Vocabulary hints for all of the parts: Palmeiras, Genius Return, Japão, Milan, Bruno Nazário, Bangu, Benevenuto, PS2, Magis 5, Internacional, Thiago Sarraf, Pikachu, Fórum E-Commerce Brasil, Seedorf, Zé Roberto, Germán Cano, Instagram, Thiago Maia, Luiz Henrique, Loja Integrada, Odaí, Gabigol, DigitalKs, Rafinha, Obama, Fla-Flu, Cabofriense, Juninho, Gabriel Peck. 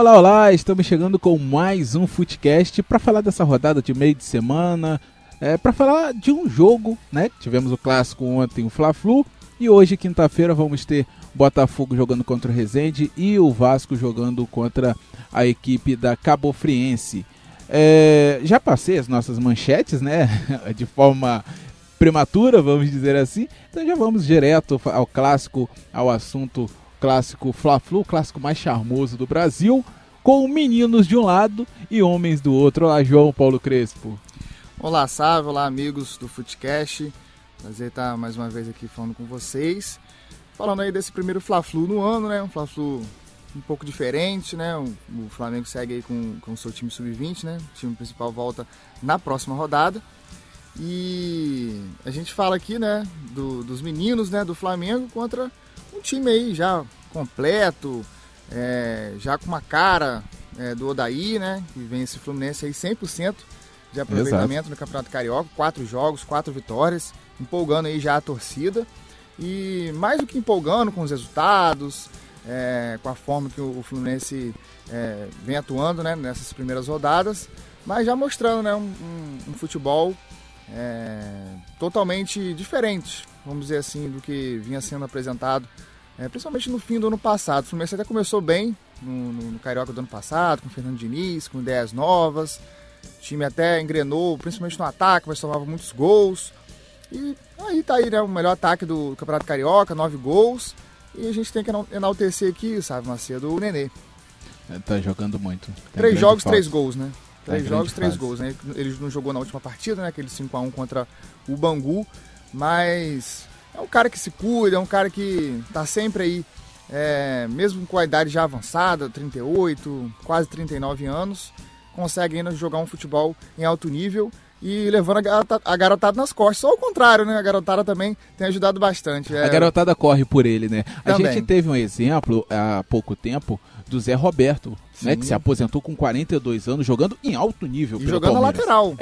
Olá, olá, estamos chegando com mais um Footcast para falar dessa rodada de meio de semana, para falar de um jogo, né? Tivemos o clássico ontem, o Fla-Flu, e hoje, quinta-feira, vamos ter Botafogo jogando contra o Resende e o Vasco jogando contra a equipe da Cabofriense. Já passei as nossas manchetes, né? De forma prematura, vamos dizer assim. Então já vamos direto ao clássico, ao assunto clássico Fla-Flu, o clássico mais charmoso do Brasil, com meninos de um lado e homens do outro. Olá, João Paulo Crespo. Olá, Sávio. Olá, amigos do Footcast. Prazer estar mais uma vez aqui falando com vocês. Falando aí desse primeiro Fla-Flu no ano, né? Um Fla-Flu um pouco diferente, né? O Flamengo segue aí com o seu time sub-20, né? O time principal volta na próxima rodada. E a gente fala aqui, né, dos meninos, né, do Flamengo contra um time aí já completo, já com uma cara do Odaí, né? Que vem esse Fluminense aí 100% de aproveitamento. Exato. No Campeonato Carioca. 4 jogos, 4 vitórias, empolgando aí já a torcida. E mais do que empolgando com os resultados... com a forma que o Fluminense vem atuando, né, nessas primeiras rodadas, mas já mostrando, né, um futebol totalmente diferente, vamos dizer assim, do que vinha sendo apresentado, principalmente no fim do ano passado. O Fluminense até começou bem no Carioca do ano passado, com o Fernando Diniz, com ideias novas, o time até engrenou, principalmente no ataque, mas tomava muitos gols, e aí tá aí, né, o melhor ataque do Campeonato Carioca, 9 gols. E a gente tem que enaltecer aqui, sabe, Macedo, o Nenê. Tá jogando muito. Tem 3 jogos, 3 gols, né? 3 jogos, 3 gols, né? Ele não jogou na última partida, né? Aquele 5-1 contra o Bangu. Mas é um cara que se cuida, é um cara que tá sempre aí, mesmo com a idade já avançada, 38, quase 39 anos, consegue ainda jogar um futebol em alto nível. E levando a garotada nas costas. Só ao contrário, né? A garotada também tem ajudado bastante. A garotada corre por ele, né? Também. A gente teve um exemplo há pouco tempo do Zé Roberto, né, que se aposentou com 42 anos, jogando em alto nível e pelo jogando Palmeiras. Na lateral.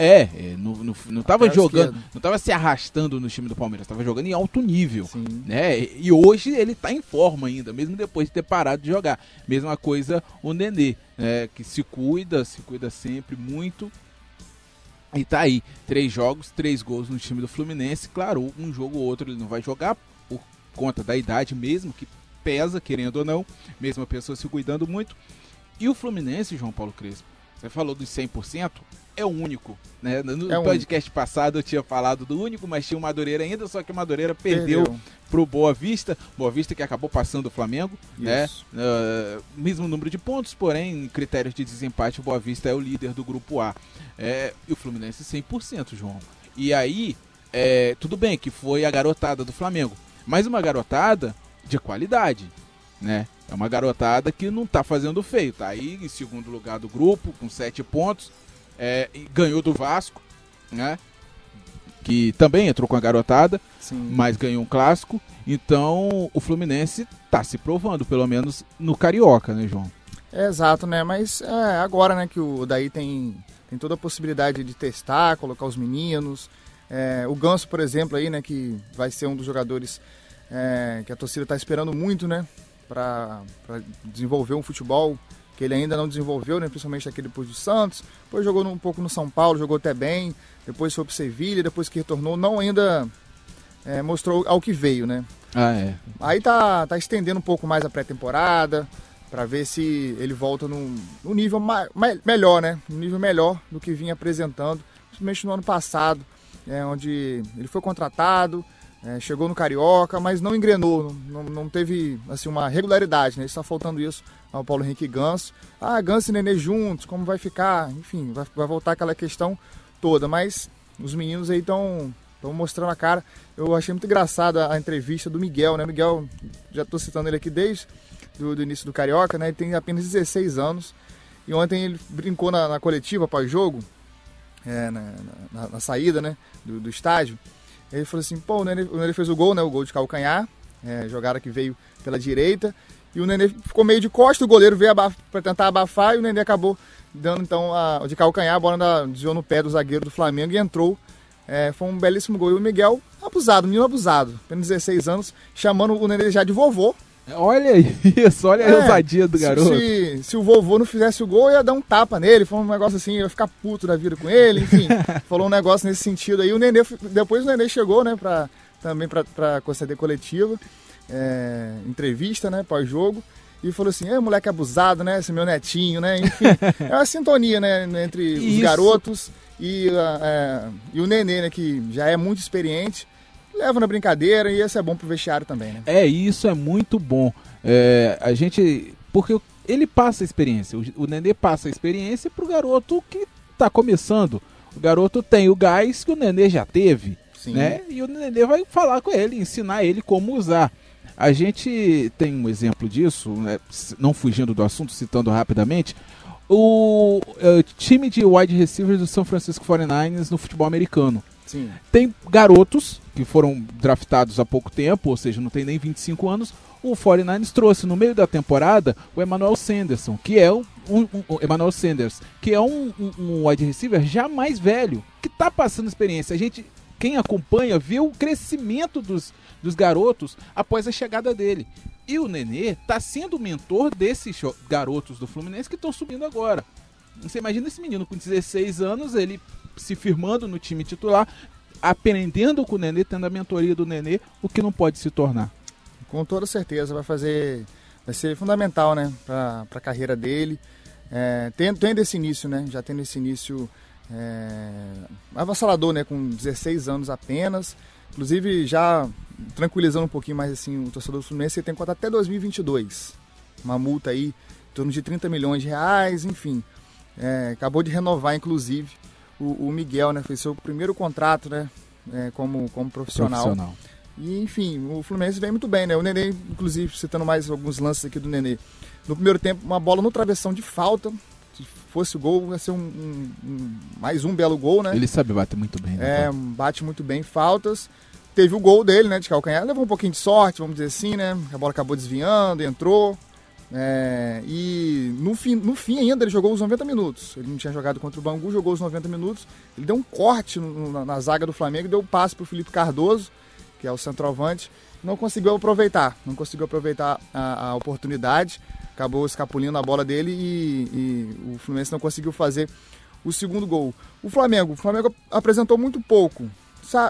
Não estava jogando, esquerda. Não estava se arrastando no time do Palmeiras, estava jogando em alto nível. Sim. Né? E hoje ele está em forma ainda, mesmo depois de ter parado de jogar. Mesma coisa o Nenê, né, que se cuida sempre muito. E tá aí, 3 jogos, 3 gols no time do Fluminense. Claro, um jogo ou outro ele não vai jogar por conta da idade mesmo, que pesa, querendo ou não, mesmo a pessoa se cuidando muito. E o Fluminense, João Paulo Crespo, você falou dos 100%, é o único, né? No podcast passado eu tinha falado do único, mas tinha o Madureira ainda, só que o Madureira perdeu pro Boa Vista, que acabou passando o Flamengo, né? Mesmo número de pontos, porém, em critérios de desempate, o Boa Vista é o líder do grupo A. E o Fluminense 100%, João. E aí, tudo bem que foi a garotada do Flamengo, mas uma garotada de qualidade, né? É uma garotada que não tá fazendo feio, tá aí em segundo lugar do grupo, com 7 pontos, ganhou do Vasco, né? Que também entrou com a garotada. Sim. Mas ganhou um clássico, então o Fluminense tá se provando, pelo menos no Carioca, né, João? Exato, né, mas agora, né, que o Daí tem toda a possibilidade de testar, colocar os meninos, o Ganso, por exemplo, aí, né, que vai ser um dos jogadores que a torcida está esperando muito, né, para desenvolver um futebol que ele ainda não desenvolveu, né, principalmente aquele depois do Santos, depois jogou um pouco no São Paulo, jogou até bem, depois foi para o Sevilha, depois que retornou, não ainda mostrou ao que veio, né. Aí tá estendendo um pouco mais a pré-temporada, para ver se ele volta num nível melhor, né? Um nível melhor do que vinha apresentando, principalmente no ano passado, onde ele foi contratado, chegou no Carioca, mas não engrenou, não teve assim, uma regularidade, né? Está faltando isso ao Paulo Henrique Ganso. Ganso e Nenê juntos, como vai ficar? Enfim, vai voltar aquela questão toda, mas os meninos aí estão mostrando a cara. Eu achei muito engraçada a entrevista do Miguel, né? Miguel, já estou citando ele aqui desde... do início do Carioca, né? Ele tem apenas 16 anos. E ontem ele brincou na coletiva pós-jogo, na saída, né, do estádio. Ele falou assim, pô, o Nenê fez o gol, né? O gol de calcanhar, jogada que veio pela direita. E o Nenê ficou meio de costa, o goleiro veio para tentar abafar e o Nenê acabou dando então de calcanhar, a bola desviou no pé do zagueiro do Flamengo e entrou. Foi um belíssimo gol. E o Miguel, menino abusado, apenas 16 anos, chamando o Nenê já de vovô. Olha isso, olha a ousadia do garoto. Se o vovô não fizesse o gol, ia dar um tapa nele, foi um negócio assim, ia ficar puto da vida com ele, enfim. Falou um negócio nesse sentido aí. O Nenê, depois o Nenê chegou, né, pra conceder coletiva, entrevista, né, pós-jogo. E falou assim, moleque abusado, né, esse meu netinho, né, enfim. É uma sintonia, né, entre isso. Os garotos e o Nenê, né, que já é muito experiente. Leva na brincadeira e isso é bom pro vestiário também, né? Isso é muito bom. A gente... Porque ele passa a experiência. O Nenê passa a experiência pro garoto que tá começando. O garoto tem o gás que o Nenê já teve, sim, né? E o Nenê vai falar com ele, ensinar ele como usar. A gente tem um exemplo disso, né? Não fugindo do assunto, citando rapidamente. O time de wide receivers do San Francisco 49ers no futebol americano. Sim. Tem garotos que foram draftados há pouco tempo, ou seja, não tem nem 25 anos. O 49ers trouxe no meio da temporada o Emmanuel Sanderson, que é um wide receiver já mais velho, que está passando experiência. A gente, quem acompanha, viu o crescimento dos garotos após a chegada dele. E o Nenê está sendo o mentor desses garotos do Fluminense que estão subindo agora. Você imagina esse menino com 16 anos, ele se firmando no time titular, aprendendo com o Nenê, tendo a mentoria do Nenê, o que não pode se tornar. Com toda certeza, vai ser fundamental, né, para a carreira dele, tendo esse início, né, já tendo esse início avassalador, né, com 16 anos apenas, inclusive já tranquilizando um pouquinho mais assim, o torcedor do Fluminense, ele tem conta até 2022, uma multa aí em torno de 30 milhões de reais, enfim, acabou de renovar, inclusive, o Miguel, né, fez seu primeiro contrato, né, como profissional. E, enfim, o Fluminense vem muito bem, né, o Nenê, inclusive, citando mais alguns lances aqui do Nenê, no primeiro tempo, uma bola no travessão de falta, se fosse o gol, ia ser mais um belo gol, né. Ele sabe bater muito bem, né. Bate muito bem, faltas, teve o gol dele, né, de calcanhar, levou um pouquinho de sorte, vamos dizer assim, né, a bola acabou desviando, entrou, e no fim ainda ele jogou os 90 minutos. Ele não tinha jogado contra o Bangu, jogou os 90 minutos. Ele deu um corte na zaga do Flamengo, deu um passe para o Felipe Cardoso, que é o centroavante. Não conseguiu aproveitar a oportunidade. Acabou escapulindo a bola dele e o Fluminense não conseguiu fazer o segundo gol. O Flamengo apresentou muito pouco.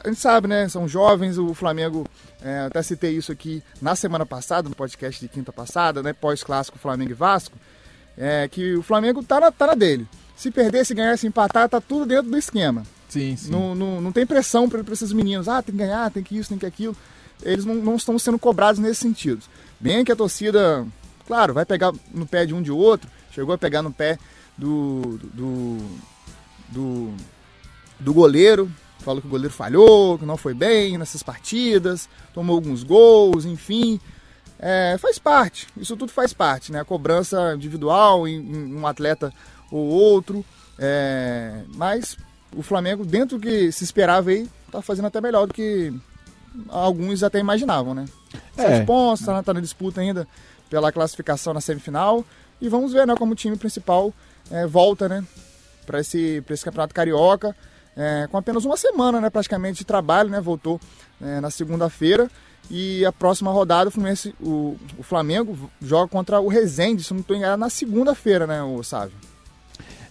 A gente sabe, né? São jovens, o Flamengo, até citei isso aqui na semana passada, no podcast de quinta passada, né? Pós-clássico Flamengo e Vasco, que o Flamengo tá na dele. Se perder, se ganhar, se empatar, tá tudo dentro do esquema. Sim, sim. Não tem pressão para esses meninos. Tem que ganhar, tem que isso, tem que aquilo. Eles não estão sendo cobrados nesse sentido. Bem que a torcida, claro, vai pegar no pé de um de outro, chegou a pegar no pé do goleiro. Falou que o goleiro falhou, que não foi bem nessas partidas, tomou alguns gols, enfim. Faz parte, isso tudo faz parte, né? A cobrança individual em um atleta ou outro. Mas o Flamengo, dentro do que se esperava aí, tá fazendo até melhor do que alguns até imaginavam, né? 7 pontos, tá na disputa ainda pela classificação na semifinal. E vamos ver, né, como o time principal volta, né, para esse campeonato carioca. Com apenas uma semana, né, praticamente de trabalho, né, voltou na segunda-feira e a próxima rodada o Flamengo joga contra o Resende, se não estou enganado, na segunda-feira, né, o Sávio?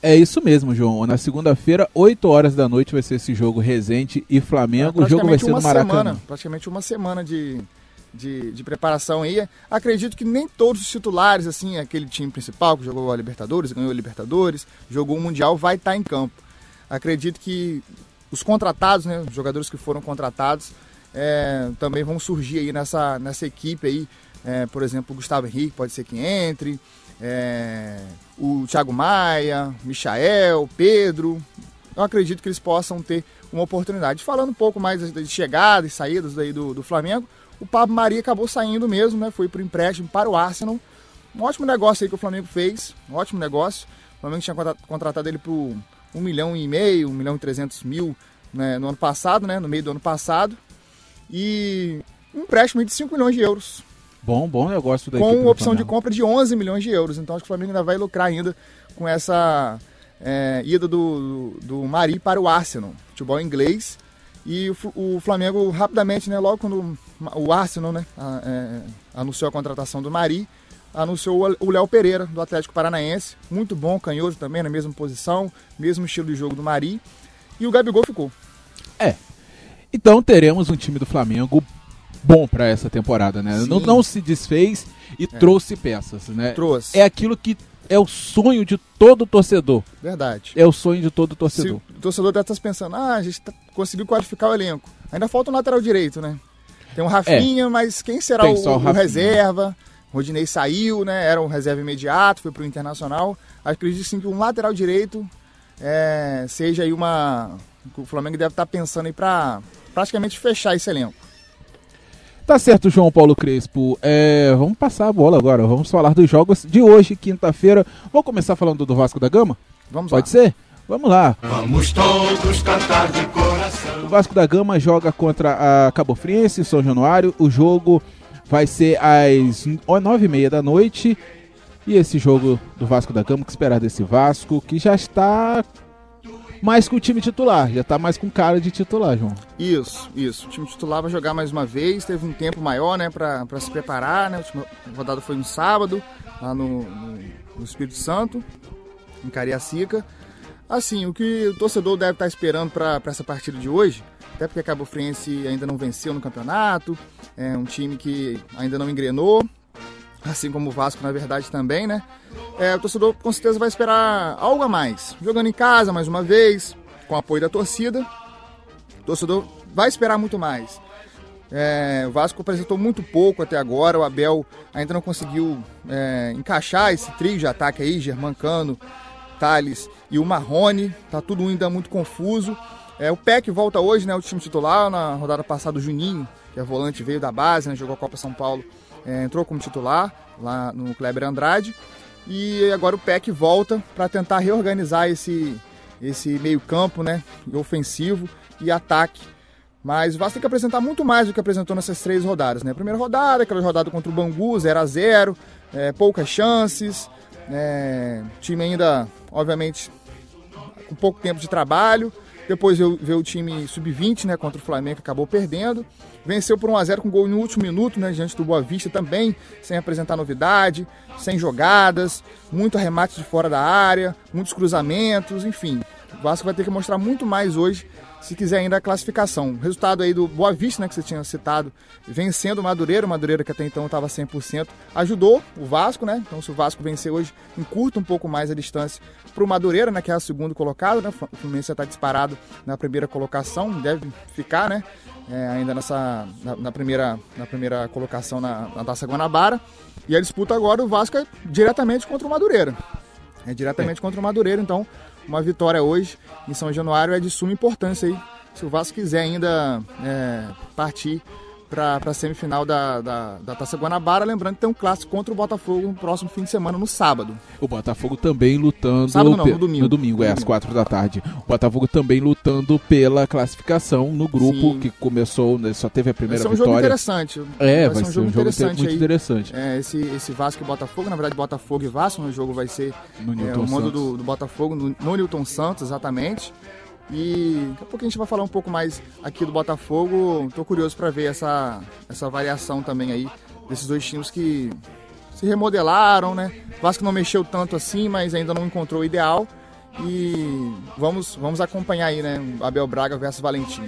É isso mesmo, João, na segunda-feira, 8 horas da noite vai ser esse jogo Resende e Flamengo, o jogo vai ser no Maracanã. Praticamente uma semana de preparação aí, acredito que nem todos os titulares, assim, aquele time principal que jogou a Libertadores, ganhou a Libertadores, jogou o Mundial, vai estar em campo. Acredito que os contratados, né, os jogadores que foram contratados, também vão surgir aí nessa equipe aí. Por exemplo, o Gustavo Henrique pode ser que entre, o Thiago Maia, Michael, Pedro. Eu acredito que eles possam ter uma oportunidade. Falando um pouco mais de chegadas e saídas aí do Flamengo, o Pablo Maria acabou saindo mesmo, né, foi por empréstimo para o Arsenal. Um ótimo negócio aí que o Flamengo fez, um ótimo negócio. O Flamengo tinha contratado ele pro 1,5 milhão, 1,3 milhão, né, no ano passado, né, no meio do ano passado, e um empréstimo de 5 milhões de euros. Bom negócio da equipe. Com opção de compra de 11 milhões de euros, então acho que o Flamengo ainda vai lucrar ainda com essa ida do Mari para o Arsenal, futebol inglês, e o Flamengo rapidamente, né, logo quando o Arsenal, né, anunciou a contratação do Mari, anunciou o Léo Pereira, do Atlético Paranaense, muito bom, canhoto também, na mesma posição, mesmo estilo de jogo do Mari, e o Gabigol ficou. Então teremos um time do Flamengo bom para essa temporada, né? Não se desfez e trouxe peças, né? Trouxe. É aquilo que é o sonho de todo torcedor. Verdade. É o sonho de todo torcedor. Se o torcedor deve estar pensando, a gente conseguiu qualificar o elenco. Ainda falta um lateral direito, né? Tem um Rafinha, mas quem será o reserva? Rodinei saiu, né? Era um reserva imediato, foi pro Internacional. Acredito sim que um lateral direito seja aí uma... O Flamengo deve estar pensando aí para praticamente fechar esse elenco. Tá certo, João Paulo Crespo. Vamos passar a bola agora. Vamos falar dos jogos de hoje, quinta-feira. Vamos começar falando do Vasco da Gama? Vamos lá. Pode ser? Vamos lá. Vamos todos cantar de coração. O Vasco da Gama joga contra a Cabofriense, São Januário. O jogo vai ser às 9h30 da noite. E esse jogo do Vasco da Gama, o que esperar desse Vasco, que já está... mais com o time titular, já tá mais com cara de titular, João. Isso. O time titular vai jogar mais uma vez, teve um tempo maior, né, pra se preparar, né, a última rodada foi no sábado, lá no Espírito Santo, em Cariacica. Assim, o que o torcedor deve estar esperando pra essa partida de hoje, até porque a Cabofriense ainda não venceu no campeonato, é um time que ainda não engrenou, assim como o Vasco, na verdade, também, né? O torcedor, com certeza, vai esperar algo a mais. Jogando em casa, mais uma vez, com o apoio da torcida, o torcedor vai esperar muito mais. O Vasco apresentou muito pouco até agora, o Abel ainda não conseguiu encaixar esse trio de ataque aí, Germán Cano, Thales e o Marrone, tá tudo ainda muito confuso. O PEC volta hoje, né, o time titular, na rodada passada o Juninho, que é volante, veio da base, né, jogou a Copa São Paulo, entrou como titular lá no Kleber Andrade, e agora o PEC volta para tentar reorganizar esse meio campo, né, ofensivo e ataque, mas o Vasco tem que apresentar muito mais do que apresentou nessas 3 rodadas, né, primeira rodada, aquela rodada contra o Bangu, 0-0, poucas chances, time ainda, obviamente, com pouco tempo de trabalho. Depois veio o time sub-20, né, contra o Flamengo, que acabou perdendo. Venceu por 1-0 com gol no último minuto, né, diante do Boa Vista também, sem apresentar novidade, sem jogadas, muito arremate de fora da área, muitos cruzamentos, enfim. O Vasco vai ter que mostrar muito mais hoje, se quiser ainda a classificação. O resultado aí do Boa Vista, né, que você tinha citado, vencendo o Madureira que até então estava 100%, ajudou o Vasco, né? Então se o Vasco vencer hoje, encurta um pouco mais a distância para o Madureira, né, que é o segundo colocado, né? O Fluminense já está disparado na primeira colocação, deve ficar, né? Ainda na primeira colocação na Taça Guanabara. E a disputa agora o Vasco é diretamente contra o Madureira. Então uma vitória hoje em São Januário é de suma importância aí, se o Vasco quiser ainda partir para a semifinal da Taça Guanabara, lembrando que tem um clássico contra o Botafogo no próximo fim de semana, no sábado. O Botafogo também lutando... Sábado não, no domingo. No domingo, às 4 da tarde. O Botafogo também lutando pela classificação no grupo. Sim. Que começou, só teve a primeira vitória. Vai ser um jogo muito interessante. Esse Vasco e Botafogo, na verdade Botafogo e Vasco, o jogo vai ser no mando do Botafogo, no Nilton Santos, exatamente. E daqui a pouco a gente vai falar um pouco mais aqui do Botafogo. Tô curioso para ver essa variação também aí desses dois times que se remodelaram, né? O Vasco não mexeu tanto assim, mas ainda não encontrou o ideal. E vamos acompanhar aí, né? Abel Braga versus Valentim.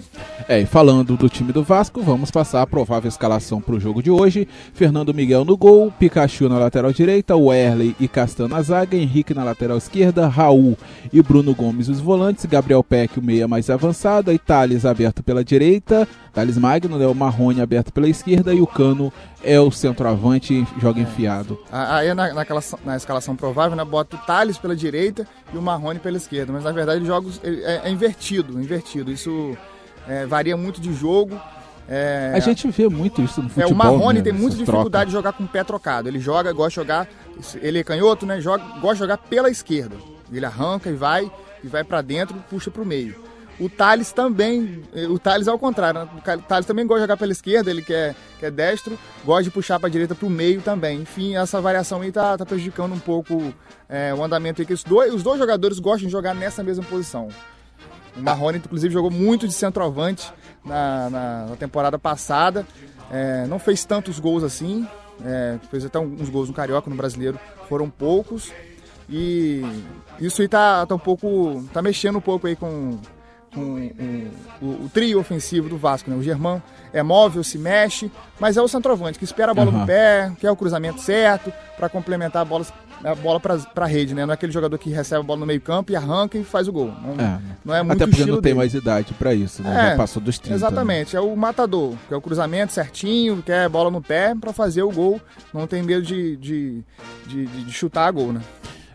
E falando do time do Vasco, vamos passar a provável escalação para o jogo de hoje. Fernando Miguel no gol, Pikachu na lateral direita, Werley e Castanho na zaga, Henrique na lateral esquerda, Raul e Bruno Gomes os volantes, Gabriel Peck o meia mais avançado, e Thales aberto pela direita, Thales Magno, né, o Marrone aberto pela esquerda, e o Cano é o centroavante, joga enfiado. Aí na escalação provável, né, bota o Thales pela direita e o Marrone pela esquerda, mas na verdade ele é invertido, isso... varia muito de jogo. A gente vê muito isso no futebol. O Marrone, né, tem muita dificuldade de jogar com o pé trocado. Ele joga, gosta de jogar... Ele é canhoto, né? Gosta de jogar pela esquerda. Ele arranca e vai pra dentro e puxa pro meio. O Thales também... O Thales é ao contrário, né? O Thales também gosta de jogar pela esquerda, ele que é destro, gosta de puxar pra direita pro meio também. Enfim, essa variação aí tá prejudicando um pouco o andamento aí, que os dois jogadores gostam de jogar nessa mesma posição. O Marrone, inclusive, jogou muito de centroavante na temporada passada. Não fez tantos gols assim, fez até uns gols no Carioca, no Brasileiro, foram poucos. E isso aí tá mexendo um pouco aí com o trio ofensivo do Vasco, né? O Germán é móvel, se mexe, mas é o centroavante que espera a bola no pé, quer o cruzamento certo para complementar a bola para a rede, né? Não é aquele jogador que recebe a bola no meio campo e arranca e faz o gol. Não é muito até porque não tem mais idade para isso, né? Já passou dos 30. Exatamente, né? É o matador, quer o cruzamento certinho, quer a bola no pé para fazer o gol, não tem medo de chutar a gol, né?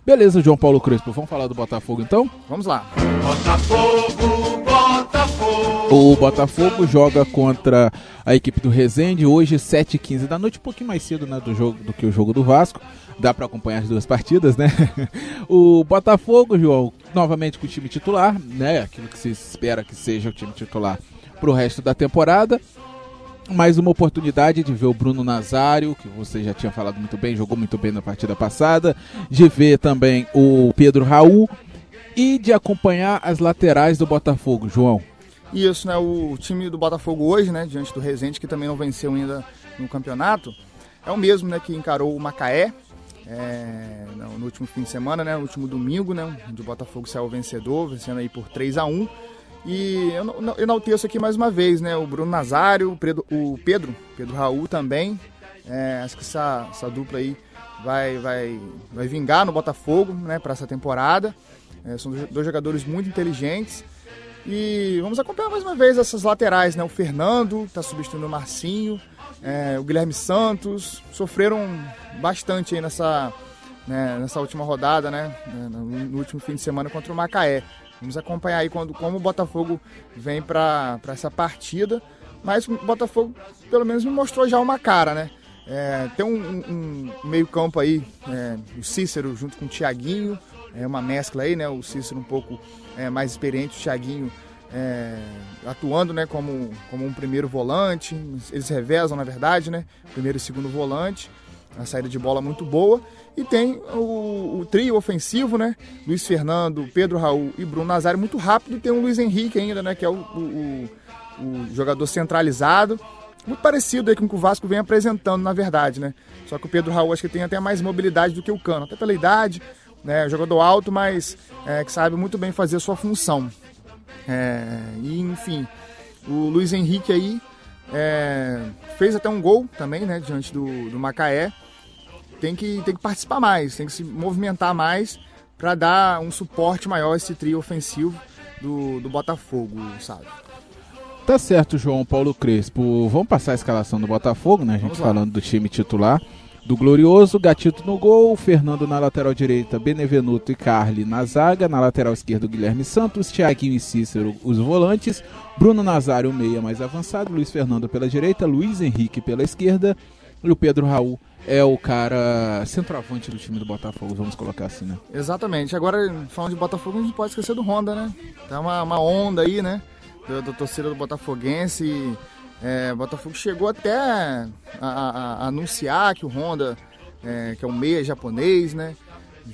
Beleza, João Paulo Crespo, vamos falar do Botafogo então? Vamos lá. Botafogo. O Botafogo joga contra a equipe do Resende hoje, 7h15 da noite, um pouquinho mais cedo, né, do que o jogo do Vasco. Dá para acompanhar as duas partidas, né? O Botafogo, João, novamente com o time titular, né? Aquilo que se espera que seja o time titular para o resto da temporada. Mais uma oportunidade de ver o Bruno Nazário, que você já tinha falado muito bem, jogou muito bem na partida passada, de ver também o Pedro Raul e de acompanhar as laterais do Botafogo, João. Isso, né? O time do Botafogo hoje, né, diante do Resende, que também não venceu ainda no campeonato, é o mesmo, né, que encarou o Macaé no último fim de semana, né, no último domingo, né, onde o Botafogo saiu vencedor, vencendo aí por 3-1. E eu enalteço aqui mais uma vez, né, o Bruno Nazário, o Pedro Raul também. Acho que essa dupla aí vai vingar no Botafogo, né, para essa temporada. São dois jogadores muito inteligentes. E vamos acompanhar mais uma vez essas laterais, né? O Fernando está substituindo o Marcinho, o Guilherme Santos. Sofreram bastante aí nessa última rodada, né, no último fim de semana contra o Macaé. Vamos acompanhar aí como o Botafogo vem para essa partida. Mas o Botafogo, pelo menos, me mostrou já uma cara, né? Tem um meio campo aí, o Cícero junto com o Tiaguinho. É uma mescla aí, né? O Cícero um pouco mais experiente, o Tiaguinho atuando, né, como um primeiro volante. Eles revezam, na verdade, né? Primeiro e segundo volante. Uma saída de bola muito boa. E tem o trio ofensivo, né? Luiz Fernando, Pedro Raul e Bruno Nazário, muito rápido. E tem o Luiz Henrique ainda, né? Que é o jogador centralizado. Muito parecido aí com o que o Vasco vem apresentando, na verdade, né? Só que o Pedro Raul acho que tem até mais mobilidade do que o Cano. Até pela idade, né? Jogador alto, mas que sabe muito bem fazer a sua função. E, enfim, o Luiz Henrique aí fez até um gol também, né? Diante do Macaé. Tem que participar mais, tem que se movimentar mais para dar um suporte maior a esse trio ofensivo do Botafogo, sabe? Tá certo, João Paulo Crespo. Vamos passar a escalação do Botafogo, né? A gente falando do time titular, do Glorioso, Gatito no gol, Fernando na lateral direita, Benevenuto e Carli na zaga, na lateral esquerda Guilherme Santos, Tiaguinho e Cícero os volantes, Bruno Nazário meia mais avançado, Luiz Fernando pela direita, Luiz Henrique pela esquerda e o Pedro Raul é o cara centroavante do time do Botafogo, vamos colocar assim, né? Exatamente. Agora, falando de Botafogo, a gente não pode esquecer do Honda, né? Tá uma onda aí, né? Da torcida do Botafoguense. O Botafogo chegou até a anunciar que o Honda, que é um meia japonês, né?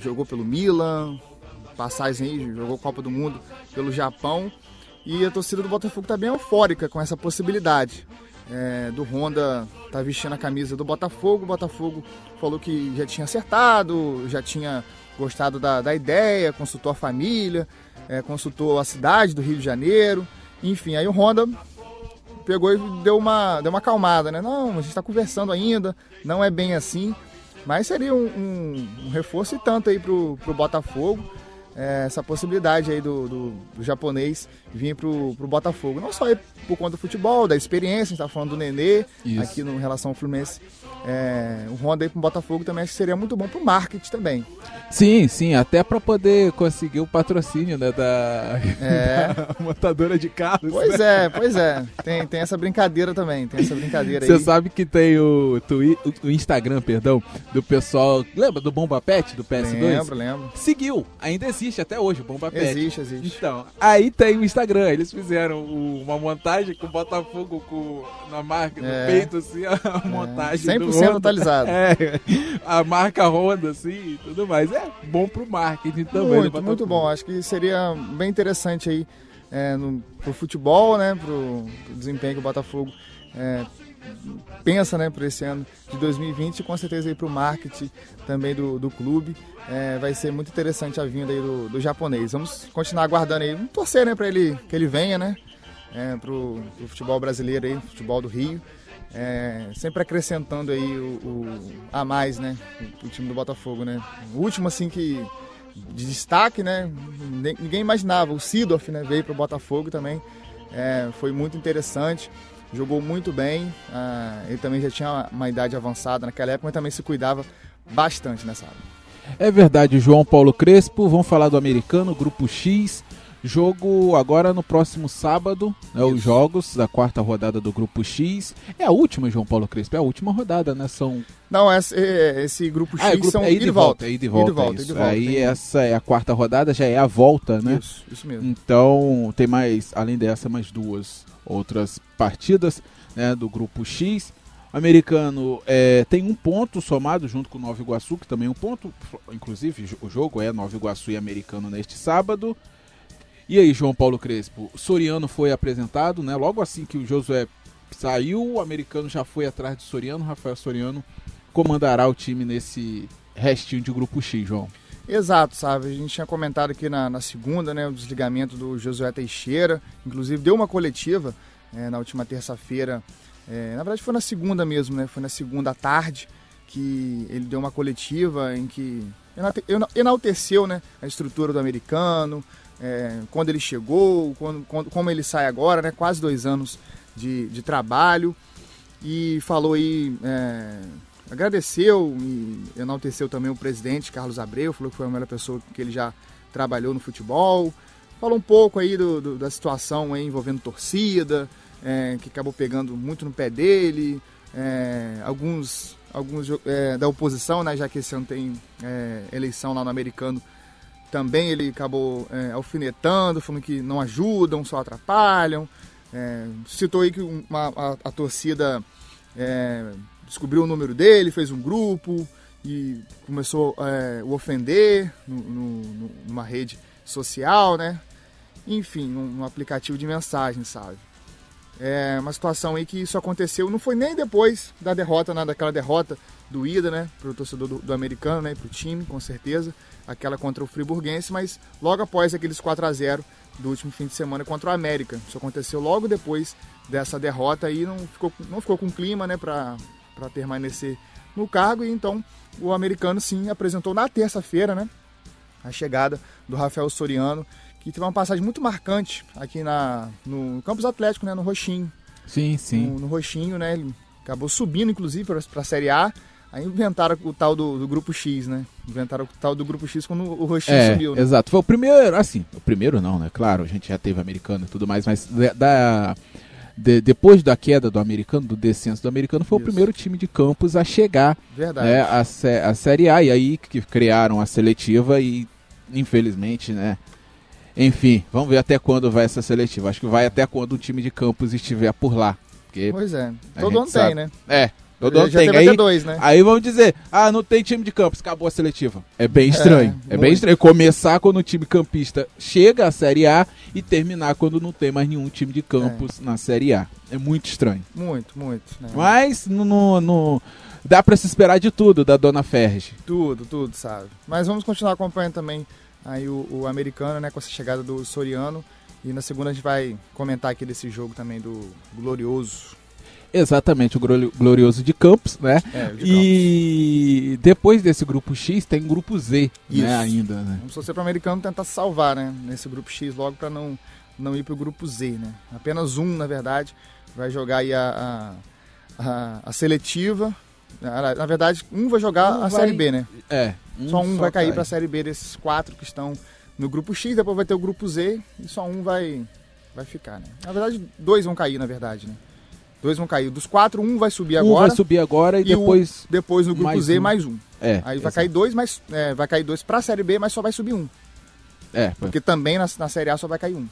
Jogou pelo Milan, passagem aí, jogou Copa do Mundo pelo Japão. E a torcida do Botafogo tá bem eufórica com essa possibilidade. Do Honda tá vestindo a camisa do Botafogo. O Botafogo falou que já tinha acertado, já tinha gostado da ideia, consultou a família, consultou a cidade do Rio de Janeiro, enfim, aí o Honda pegou e deu uma acalmada, né? Não, a gente tá conversando ainda, não é bem assim, mas seria um reforço e tanto aí pro Botafogo. Essa possibilidade aí do japonês vir pro Botafogo. Não só aí por conta do futebol, da experiência, a gente tá falando do Nenê. Isso. Aqui no relação ao Fluminense. O Honda aí pro Botafogo também acho que seria muito bom pro marketing também. Sim, sim, até para poder conseguir o patrocínio, né, da montadora de carros. Pois, né? Pois é. Tem essa brincadeira também, tem essa brincadeira aí. Você sabe que tem o Instagram, perdão, do pessoal, lembra do Bomba Pet, do PS2? Lembro. Seguiu, ainda existe até hoje o Bomba Pet. Existe. Então, aí tem o Instagram, eles fizeram uma montagem com o Botafogo na marca, no peito, assim, a montagem 100% do Honda. 100% atualizado. A marca Honda, assim, e tudo mais. Bom pro marketing também. Muito bom, acho que seria bem interessante aí pro futebol, né, pro desempenho que o Botafogo pensa, né, para esse ano de 2020 e com certeza para o marketing também do clube. Vai ser muito interessante a vinda aí do japonês. Vamos continuar aguardando aí, vamos torcer, né, para ele, que ele venha, né, para o futebol brasileiro, aí, futebol do Rio. Sempre acrescentando aí a mais, né, o time do Botafogo, né. O último, assim, que de destaque, né, ninguém imaginava, o Seedorf, né, veio para o Botafogo também, foi muito interessante, jogou muito bem, ele também já tinha uma idade avançada naquela época, mas também se cuidava bastante nessa área. É verdade, João Paulo Crespo. Vamos falar do Americano, Grupo X. Jogo agora no próximo sábado, né, os jogos da quarta rodada do Grupo X. É a última, João Paulo Crespo, é a última rodada, né? São... Não, esse Grupo X são ida e volta. Ida e volta. Aí essa é a quarta rodada, já é a volta, né? Isso mesmo. Então tem mais, além dessa, mais duas outras partidas, né, do Grupo X. Americano tem um ponto somado junto com o Nova Iguaçu, que também é um ponto. Inclusive o jogo é Nova Iguaçu e Americano neste sábado. E aí, João Paulo Crespo, Soriano foi apresentado, né? Logo assim que o Josué saiu, o Americano já foi atrás de Soriano. Rafael Soriano comandará o time nesse restinho de Grupo X, João. Exato, sabe? A gente tinha comentado aqui na segunda, né, o desligamento do Josué Teixeira. Inclusive, deu uma coletiva na última terça-feira. Na verdade, foi na segunda mesmo, né? Foi na segunda à tarde que ele deu uma coletiva em que enalteceu, né, a estrutura do Americano, quando ele chegou, como ele sai agora, né, quase 2 anos de trabalho, e falou aí, agradeceu e enalteceu também o presidente Carlos Abreu, falou que foi a melhor pessoa que ele já trabalhou no futebol, falou um pouco aí da situação aí envolvendo torcida, que acabou pegando muito no pé dele, alguns da oposição, né, já que esse ano tem eleição lá no Americano. Também ele acabou alfinetando, falando que não ajudam, só atrapalham. Citou aí que a torcida descobriu o número dele, fez um grupo e começou a o ofender numa rede social, né? Enfim, num aplicativo de mensagem, sabe? Uma situação aí que isso aconteceu, não foi nem depois da derrota, daquela derrota doída, né, para o torcedor do Americano, né, para o time, com certeza, aquela contra o Friburguense, mas logo após aqueles 4-0 do último fim de semana contra o América. Isso aconteceu logo depois dessa derrota e não ficou com clima, né, para permanecer no cargo, e então o Americano, sim, apresentou na terça-feira, né, a chegada do Rafael Soriano, que teve uma passagem muito marcante aqui no Campus Atlético, né, no Roxinho. Sim, sim. No Roxinho, né, ele acabou subindo, inclusive, para a Série A. Aí inventaram o tal do Grupo X, né? Inventaram o tal do Grupo X quando o Roxinho subiu, né? Exato. Foi o primeiro, assim, o primeiro não, né? Claro, a gente já teve Americano e tudo mais, mas depois da queda do Americano, do descenso do Americano, foi o primeiro time de Campos a chegar, né, a Série A. E aí que criaram a seletiva e, infelizmente, né? Enfim, vamos ver até quando vai essa seletiva. Acho que vai até quando o time de Campos estiver por lá. Porque pois é, todo ano tem, né? Todo ano tem. Aí, dois, né? Aí vamos dizer, não tem time de Campos, acabou a seletiva. É bem estranho. É bem estranho começar quando o time campista chega à Série A e terminar quando não tem mais nenhum time de Campos na Série A. É muito estranho. Muito, muito. Né? Mas no dá pra se esperar de tudo da Dona Ferge. Tudo, sabe? Mas vamos continuar acompanhando também aí o Americano, né, com essa chegada do Soriano, e na segunda a gente vai comentar aqui desse jogo também do Glorioso. Exatamente, o Glorioso de Campos, né? E depois desse Grupo X tem Grupo Z, isso, né, ainda, né? Vamos torcer para o Americano tentar salvar, né, nesse Grupo X logo para não ir para o Grupo Z, né? Apenas um, na verdade, vai jogar aí a seletiva. Na verdade, um vai jogar a Série B, né? Só um vai cair para a Série B desses 4 que estão no Grupo X, depois vai ter o Grupo Z e só um vai ficar, né? Na verdade, 2 vão cair, na verdade, né? 2 vão cair. Dos 4, um vai subir agora. Um vai subir agora e depois... Depois no Grupo Z, mais um. Aí vai cair 2, mas vai cair 2 para a Série B, mas só vai subir um. Porque também na Série A só vai cair um.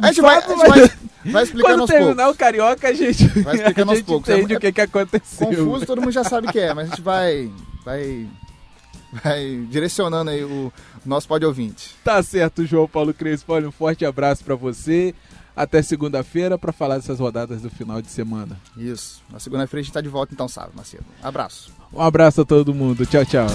A gente vai explicando aos poucos. Quando terminar o Carioca, a gente vai explicando aos poucos. Entende o que aconteceu. Confuso, todo mundo já sabe o que é, mas a gente vai direcionando aí o nosso pódio ouvinte. Tá certo, João Paulo Crespo. Olha, um forte abraço para você. até segunda-feira para falar dessas rodadas do final de semana. Isso. Na segunda-feira a gente tá de volta então, Sávio, Macedo. Abraço. Um abraço a todo mundo. Tchau, tchau.